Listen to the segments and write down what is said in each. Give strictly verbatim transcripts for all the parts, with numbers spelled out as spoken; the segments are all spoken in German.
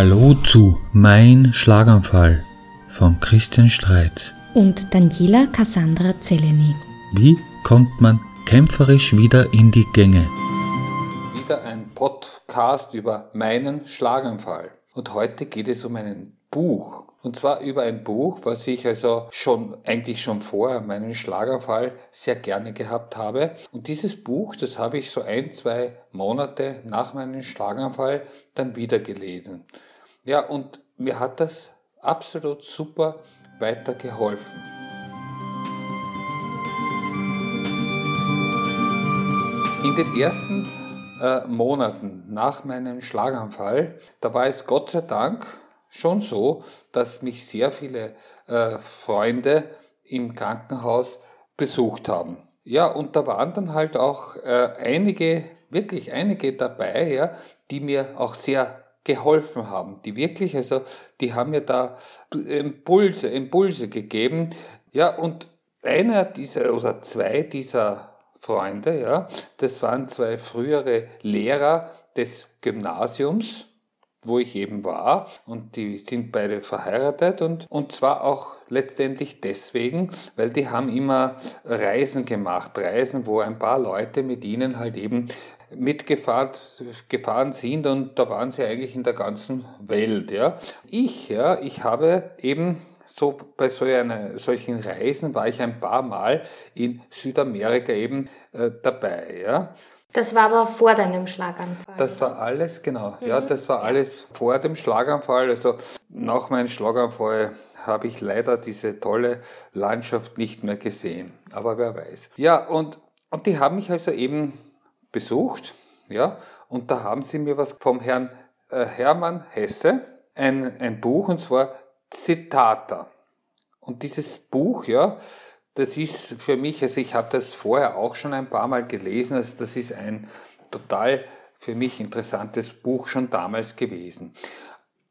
Hallo zu Mein Schlaganfall von Christian Streit und Daniela Cassandra Zeleni. Wie kommt man kämpferisch wieder in die Gänge? Wieder ein Podcast über meinen Schlaganfall. Und heute geht es um ein Buch. Und zwar über ein Buch, was ich also schon, eigentlich schon vorher meinen Schlaganfall sehr gerne gehabt habe. Und dieses Buch, das habe ich so ein, zwei Monate nach meinem Schlaganfall dann wieder gelesen. Ja, und mir hat das absolut super weitergeholfen. In den ersten äh, Monaten nach meinem Schlaganfall, da war es Gott sei Dank schon so, dass mich sehr viele äh, Freunde im Krankenhaus besucht haben. Ja, und da waren dann halt auch äh, einige, wirklich einige dabei, ja, die mir auch sehr geholfen haben, die wirklich, also die haben mir da Impulse, Impulse gegeben. Ja, und einer dieser oder zwei dieser Freunde, ja, das waren zwei frühere Lehrer des Gymnasiums, wo ich eben war, und die sind beide verheiratet und, und zwar auch letztendlich deswegen, weil die haben immer Reisen gemacht, Reisen, wo ein paar Leute mit ihnen halt eben mitgefahren gefahren sind, und da waren sie eigentlich in der ganzen Welt. Ja. Ich, ja, ich habe eben so bei so einer, solchen Reisen war ich ein paar Mal in Südamerika eben äh, dabei. Ja. Das war aber vor deinem Schlaganfall. Das war alles, genau. Mhm. Ja, das war alles vor dem Schlaganfall. Also nach meinem Schlaganfall habe ich leider diese tolle Landschaft nicht mehr gesehen. Aber wer weiß. Ja, und, und die haben mich also eben besucht. Ja, und da haben sie mir was vom Herrn äh, Hermann Hesse, ein, ein Buch, und zwar Siddhartha. Und dieses Buch, ja, das ist für mich, also ich habe das vorher auch schon ein paar Mal gelesen, also das ist ein total für mich interessantes Buch schon damals gewesen.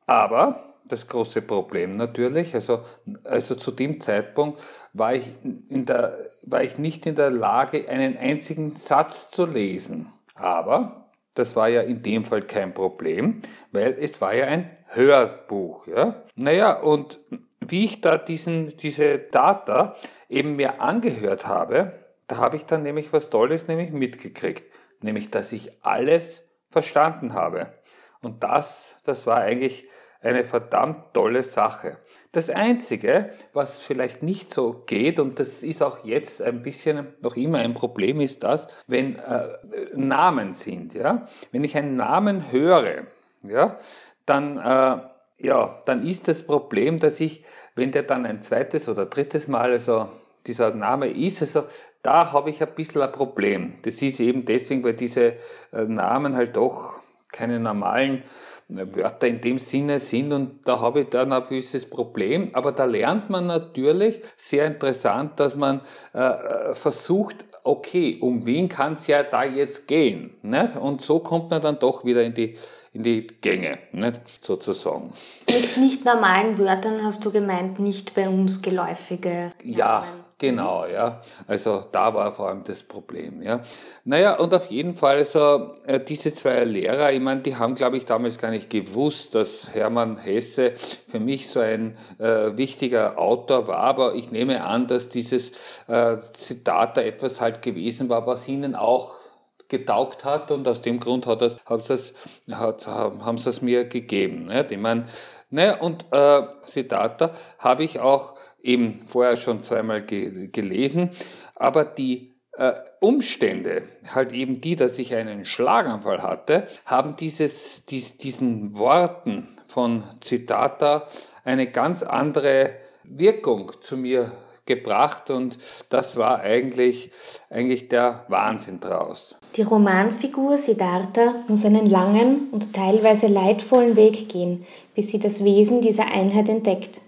Aber das große Problem natürlich, also, also zu dem Zeitpunkt war ich, in der, war ich nicht in der Lage, einen einzigen Satz zu lesen. Aber das war ja in dem Fall kein Problem, weil es war ja ein Hörbuch. Ja? Naja, und wie ich da diesen, diese Data eben mir angehört habe, da habe ich dann nämlich was Tolles nämlich mitgekriegt. Nämlich, dass ich alles verstanden habe. Und das, das war eigentlich eine verdammt tolle Sache. Das Einzige, was vielleicht nicht so geht, und das ist auch jetzt ein bisschen noch immer ein Problem, ist das, wenn äh, Namen sind. Ja? Wenn ich einen Namen höre, ja, dann äh, ja, dann ist das Problem, dass ich, wenn der dann ein zweites oder drittes Mal, also dieser Name ist, also da habe ich ein bisschen ein Problem. Das ist eben deswegen, weil diese Namen halt doch keine normalen Wörter in dem Sinne sind, und da habe ich dann ein gewisses Problem. Aber da lernt man natürlich, sehr interessant, dass man äh, versucht, okay, um wen kann es ja da jetzt gehen? Nicht? Und so kommt man dann doch wieder in die, in die Gänge, nicht? Sozusagen. Mit nicht normalen Wörtern hast du gemeint, nicht bei uns geläufige. Ja, Namen. Genau, ja. Also da war vor allem das Problem, ja. Naja, und auf jeden Fall, also diese zwei Lehrer, ich meine, die haben, glaube ich, damals gar nicht gewusst, dass Hermann Hesse für mich so ein äh, wichtiger Autor war, aber ich nehme an, dass dieses äh, Zitat da etwas halt gewesen war, was ihnen auch getaugt hat, und aus dem Grund hat das, haben sie es hat, haben sie es mir gegeben. Ne? Ich meine, naja, und äh, Siddhartha habe ich auch eben vorher schon zweimal ge- gelesen, aber die äh, Umstände, halt eben die, dass ich einen Schlaganfall hatte, haben dieses, dies, diesen Worten von Siddhartha eine ganz andere Wirkung zu mir gebracht, und das war eigentlich, eigentlich der Wahnsinn draus. Die Romanfigur Siddhartha muss einen langen und teilweise leidvollen Weg gehen, bis sie das Wesen dieser Einheit entdeckt.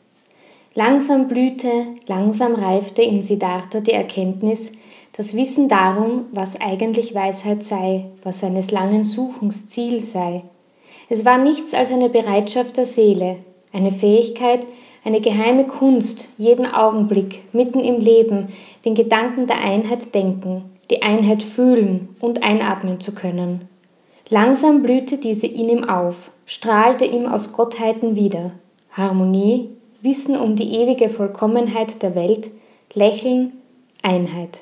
Langsam blühte, langsam reifte in Siddhartha die Erkenntnis, das Wissen darum, was eigentlich Weisheit sei, was seines langen Suchens Ziel sei. Es war nichts als eine Bereitschaft der Seele, eine Fähigkeit, eine geheime Kunst, jeden Augenblick, mitten im Leben, den Gedanken der Einheit denken, die Einheit fühlen und einatmen zu können. Langsam blühte diese in ihm auf, strahlte ihm aus Gottheiten wider. Harmonie, Wissen um die ewige Vollkommenheit der Welt, Lächeln, Einheit.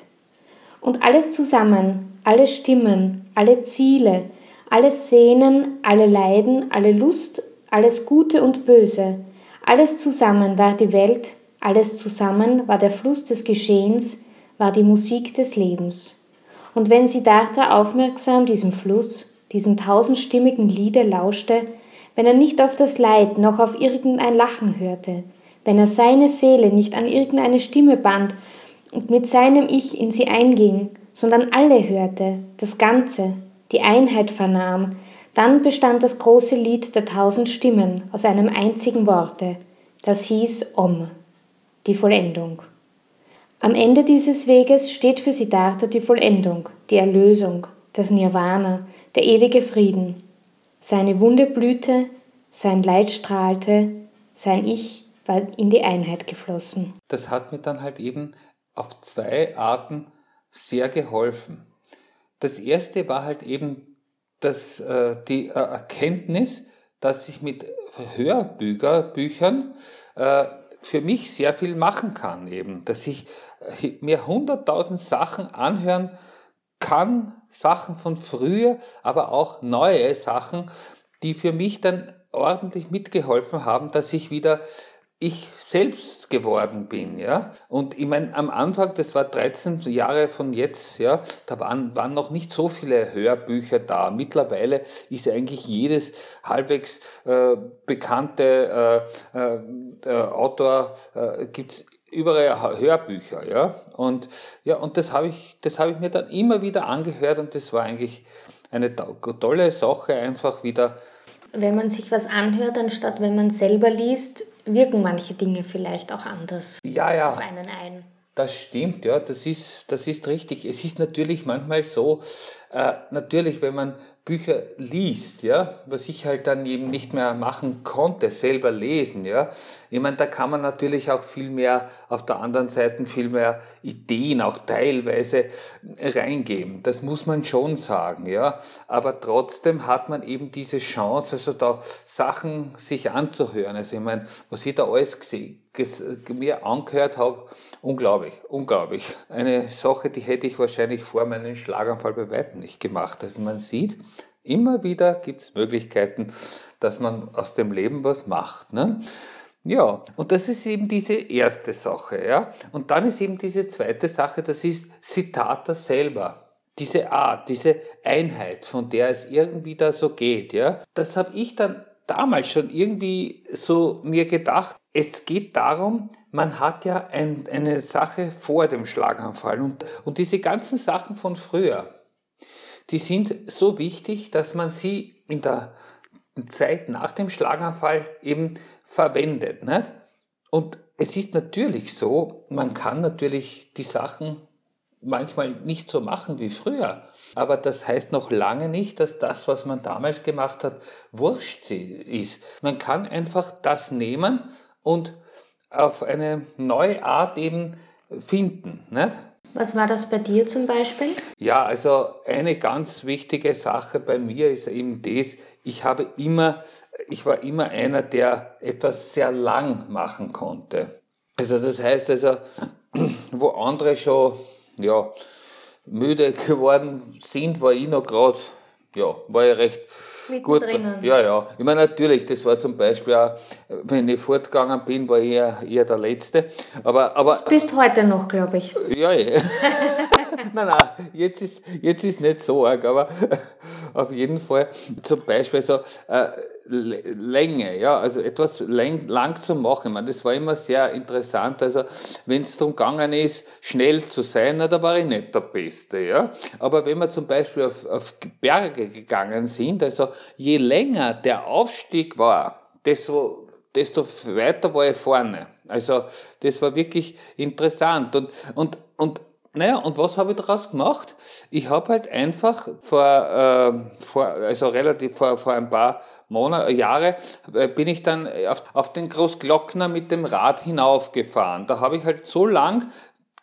Und alles zusammen, alle Stimmen, alle Ziele, alle Sehnen, alle Leiden, alle Lust, alles Gute und Böse, alles zusammen war die Welt, alles zusammen war der Fluss des Geschehens, war die Musik des Lebens. Und wenn Siddhartha aufmerksam diesem Fluss, diesem tausendstimmigen Liede lauschte, wenn er nicht auf das Leid noch auf irgendein Lachen hörte, wenn er seine Seele nicht an irgendeine Stimme band und mit seinem Ich in sie einging, sondern alle hörte, das Ganze, die Einheit vernahm, dann bestand das große Lied der tausend Stimmen aus einem einzigen Worte, das hieß Om, die Vollendung. Am Ende dieses Weges steht für Siddhartha die Vollendung, die Erlösung, das Nirvana, der ewige Frieden. Seine Wunde blühte, sein Leid strahlte, sein Ich war in die Einheit geflossen. Das hat mir dann halt eben auf zwei Arten sehr geholfen. Das erste war halt eben das, äh, die äh, Erkenntnis, dass ich mit Hörbüchern äh, für mich sehr viel machen kann eben, dass ich äh, mir hunderttausend Sachen anhören kann, Sachen von früher, aber auch neue Sachen, die für mich dann ordentlich mitgeholfen haben, dass ich wieder ich selbst geworden bin, ja. Und ich meine, am Anfang, das war dreizehn Jahre von jetzt, ja, da waren, waren noch nicht so viele Hörbücher da. Mittlerweile ist eigentlich jedes halbwegs äh, bekannte äh, äh, Autor, äh, gibt's überall Hörbücher, ja. Und ja, und das habe ich, das habe ich mir dann immer wieder angehört und das war eigentlich eine tolle Sache, einfach wieder. Wenn man sich was anhört, anstatt wenn man selber liest, wirken manche Dinge vielleicht auch anders ja, ja. auf einen ein. Das stimmt, ja, das ist, das ist richtig. Es ist natürlich manchmal so, äh, natürlich, wenn man Bücher liest, ja, was ich halt dann eben nicht mehr machen konnte, selber lesen, ja. Ich meine, da kann man natürlich auch viel mehr, auf der anderen Seite viel mehr Ideen auch teilweise reingeben. Das muss man schon sagen, ja. Aber trotzdem hat man eben diese Chance, also da Sachen sich anzuhören. Also ich meine, was ich da alles gesehen mir angehört habe, unglaublich, unglaublich. Eine Sache, die hätte ich wahrscheinlich vor meinem Schlaganfall bei weitem nicht gemacht. Also man sieht, immer wieder gibt es Möglichkeiten, dass man aus dem Leben was macht, ne? Ja, und das ist eben diese erste Sache, ja. Und dann ist eben diese zweite Sache, das ist Siddhartha selber. Diese Art, diese Einheit, von der es irgendwie da so geht, ja. Das habe ich dann damals schon irgendwie so mir gedacht, es geht darum, man hat ja ein, eine Sache vor dem Schlaganfall und, und diese ganzen Sachen von früher, die sind so wichtig, dass man sie in der Zeit nach dem Schlaganfall eben verwendet, nicht? Und es ist natürlich so, man kann natürlich die Sachen manchmal nicht so machen wie früher. Aber das heißt noch lange nicht, dass das, was man damals gemacht hat, wurscht ist. Man kann einfach das nehmen und auf eine neue Art eben finden, nicht? Was war das bei dir zum Beispiel? Ja, also eine ganz wichtige Sache bei mir ist eben das, ich habe immer, ich war immer einer, der etwas sehr lang machen konnte. Also das heißt also, wo andere schon ja, müde geworden sind, war ich noch gerade, ja, war ich recht Mitten gut. Drinnen. Ja, ja. Ich meine, natürlich, das war zum Beispiel auch, wenn ich fortgegangen bin, war ich eher, eher der Letzte. Aber, aber, du bist heute noch, glaube ich. Ja, ja. Nein, nein, jetzt ist, jetzt ist nicht so arg, aber auf jeden Fall zum Beispiel so äh, Länge, ja, also etwas lang, lang zu machen. Ich meine, das war immer sehr interessant. Also, wenn es darum gegangen ist, schnell zu sein, na, da war ich nicht der Beste, ja. Aber wenn wir zum Beispiel auf, auf Berge gegangen sind, also je länger der Aufstieg war, desto desto weiter war ich vorne. Also, das war wirklich interessant. Und, und, und Naja, und was habe ich daraus gemacht? Ich habe halt einfach vor, äh, vor also relativ vor, vor ein paar Monate, Jahre, äh, bin ich dann auf, auf den Großglockner mit dem Rad hinaufgefahren. Da habe ich halt so lang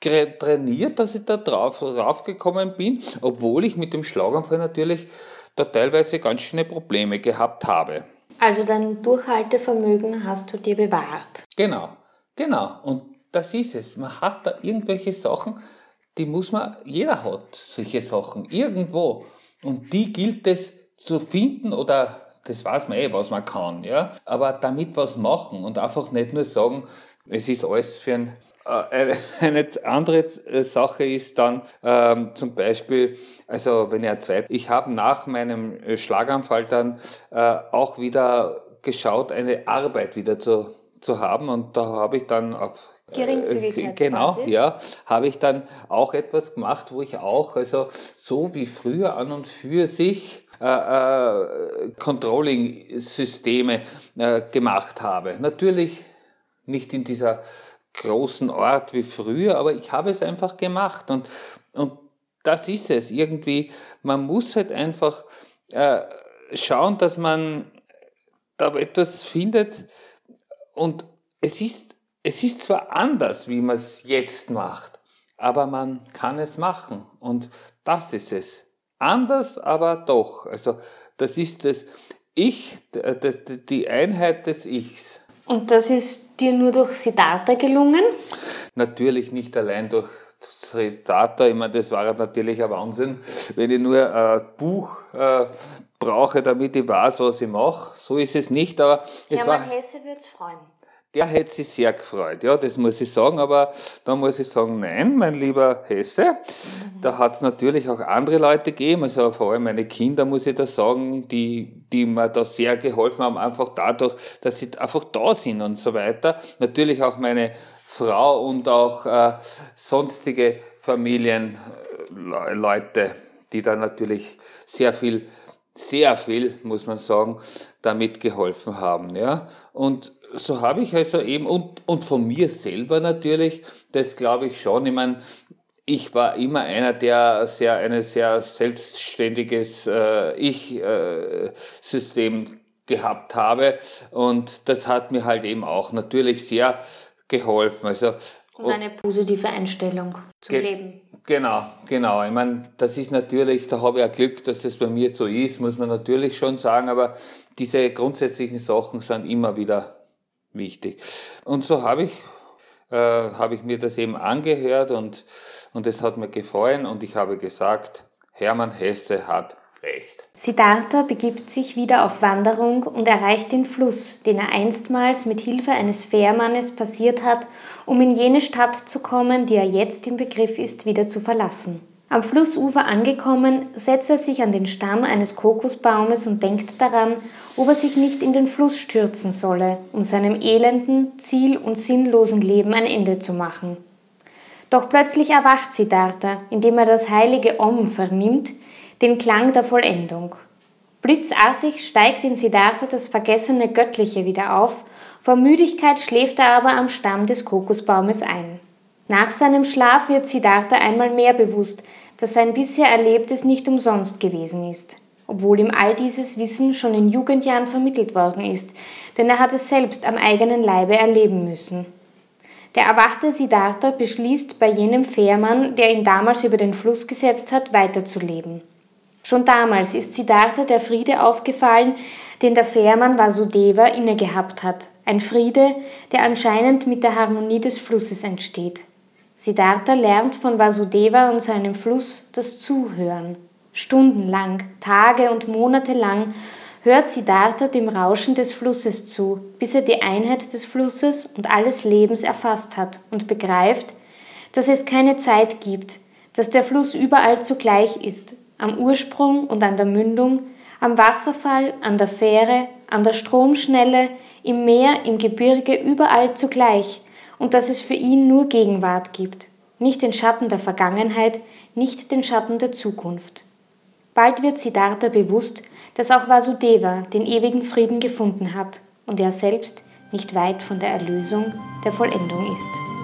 trainiert, dass ich da drauf, drauf gekommen bin, obwohl ich mit dem Schlaganfall natürlich da teilweise ganz schöne Probleme gehabt habe. Also dein Durchhaltevermögen hast du dir bewahrt. Genau, genau. Und das ist es. Man hat da irgendwelche Sachen, die muss man, jeder hat solche Sachen irgendwo. Und die gilt es zu finden oder das weiß man eh, was man kann, ja. Aber damit was machen und einfach nicht nur sagen, es ist alles für ein... Äh, eine andere Sache ist dann ähm, zum Beispiel, also wenn er zweit, ich habe nach meinem Schlaganfall dann äh, auch wieder geschaut, eine Arbeit wieder zu, zu haben und da habe ich dann auf... Geringfügigkeitsbasis. Genau, ja, habe ich dann auch etwas gemacht, wo ich auch, also so wie früher an und für sich äh, äh, Controlling-Systeme äh, gemacht habe. Natürlich nicht in dieser großen Ort wie früher, aber ich habe es einfach gemacht und, und das ist es irgendwie. Man muss halt einfach äh, schauen, dass man da etwas findet und es ist Es ist zwar anders, wie man es jetzt macht, aber man kann es machen. Und das ist es. Anders, aber doch. Also das ist das Ich, die Einheit des Ichs. Und das ist dir nur durch Siddhartha gelungen? Natürlich nicht allein durch Siddhartha. Ich meine, das war natürlich ein Wahnsinn, wenn ich nur ein Buch äh, brauche, damit ich weiß, was ich mache. So ist es nicht. Aber es Hermann war, Hesse würde es freuen. Der hätte sich sehr gefreut, ja, das muss ich sagen, aber da muss ich sagen, nein, mein lieber Hesse, da hat es natürlich auch andere Leute gegeben, also vor allem meine Kinder, muss ich da sagen, die, die mir da sehr geholfen haben, einfach dadurch, dass sie einfach da sind und so weiter. Natürlich auch meine Frau und auch äh, sonstige Familienleute, die da natürlich sehr viel, sehr viel, muss man sagen, damit geholfen haben, ja, und so habe ich also eben, und, und von mir selber natürlich, das glaube ich schon, ich meine, ich war immer einer, der sehr, ein sehr selbstständiges äh, Ich-System äh, gehabt habe und das hat mir halt eben auch natürlich sehr geholfen. Also, und eine positive Einstellung zum Leben. Genau, genau. Ich meine, das ist natürlich, da habe ich auch Glück, dass das bei mir so ist, muss man natürlich schon sagen, aber diese grundsätzlichen Sachen sind immer wieder wichtig. Und so habe ich, äh, habe ich mir das eben angehört und, und es hat mir gefallen und ich habe gesagt, Hermann Hesse hat recht. Siddhartha begibt sich wieder auf Wanderung und erreicht den Fluss, den er einstmals mit Hilfe eines Fährmannes passiert hat, um in jene Stadt zu kommen, die er jetzt im Begriff ist, wieder zu verlassen. Am Flussufer angekommen, setzt er sich an den Stamm eines Kokosbaumes und denkt daran, ob er sich nicht in den Fluss stürzen solle, um seinem elenden, ziel- und sinnlosen Leben ein Ende zu machen. Doch plötzlich erwacht Siddhartha, indem er das heilige Om vernimmt, den Klang der Vollendung. Blitzartig steigt in Siddhartha das vergessene Göttliche wieder auf, vor Müdigkeit schläft er aber am Stamm des Kokosbaumes ein. Nach seinem Schlaf wird Siddhartha einmal mehr bewusst, dass sein bisher Erlebtes nicht umsonst gewesen ist, obwohl ihm all dieses Wissen schon in Jugendjahren vermittelt worden ist, denn er hat es selbst am eigenen Leibe erleben müssen. Der erwachte Siddhartha beschließt, bei jenem Fährmann, der ihn damals über den Fluss gesetzt hat, weiterzuleben. Schon damals ist Siddhartha der Friede aufgefallen, den der Fährmann Vasudeva inne gehabt hat. Ein Friede, der anscheinend mit der Harmonie des Flusses entsteht. Siddhartha lernt von Vasudeva und seinem Fluss das Zuhören. Stundenlang, Tage und Monate lang hört Siddhartha dem Rauschen des Flusses zu, bis er die Einheit des Flusses und alles Lebens erfasst hat und begreift, dass es keine Zeit gibt, dass der Fluss überall zugleich ist, am Ursprung und an der Mündung, am Wasserfall, an der Fähre, an der Stromschnelle, im Meer, im Gebirge, überall zugleich und dass es für ihn nur Gegenwart gibt, nicht den Schatten der Vergangenheit, nicht den Schatten der Zukunft. Bald wird Siddhartha bewusst, dass auch Vasudeva den ewigen Frieden gefunden hat und er selbst nicht weit von der Erlösung, der Vollendung ist.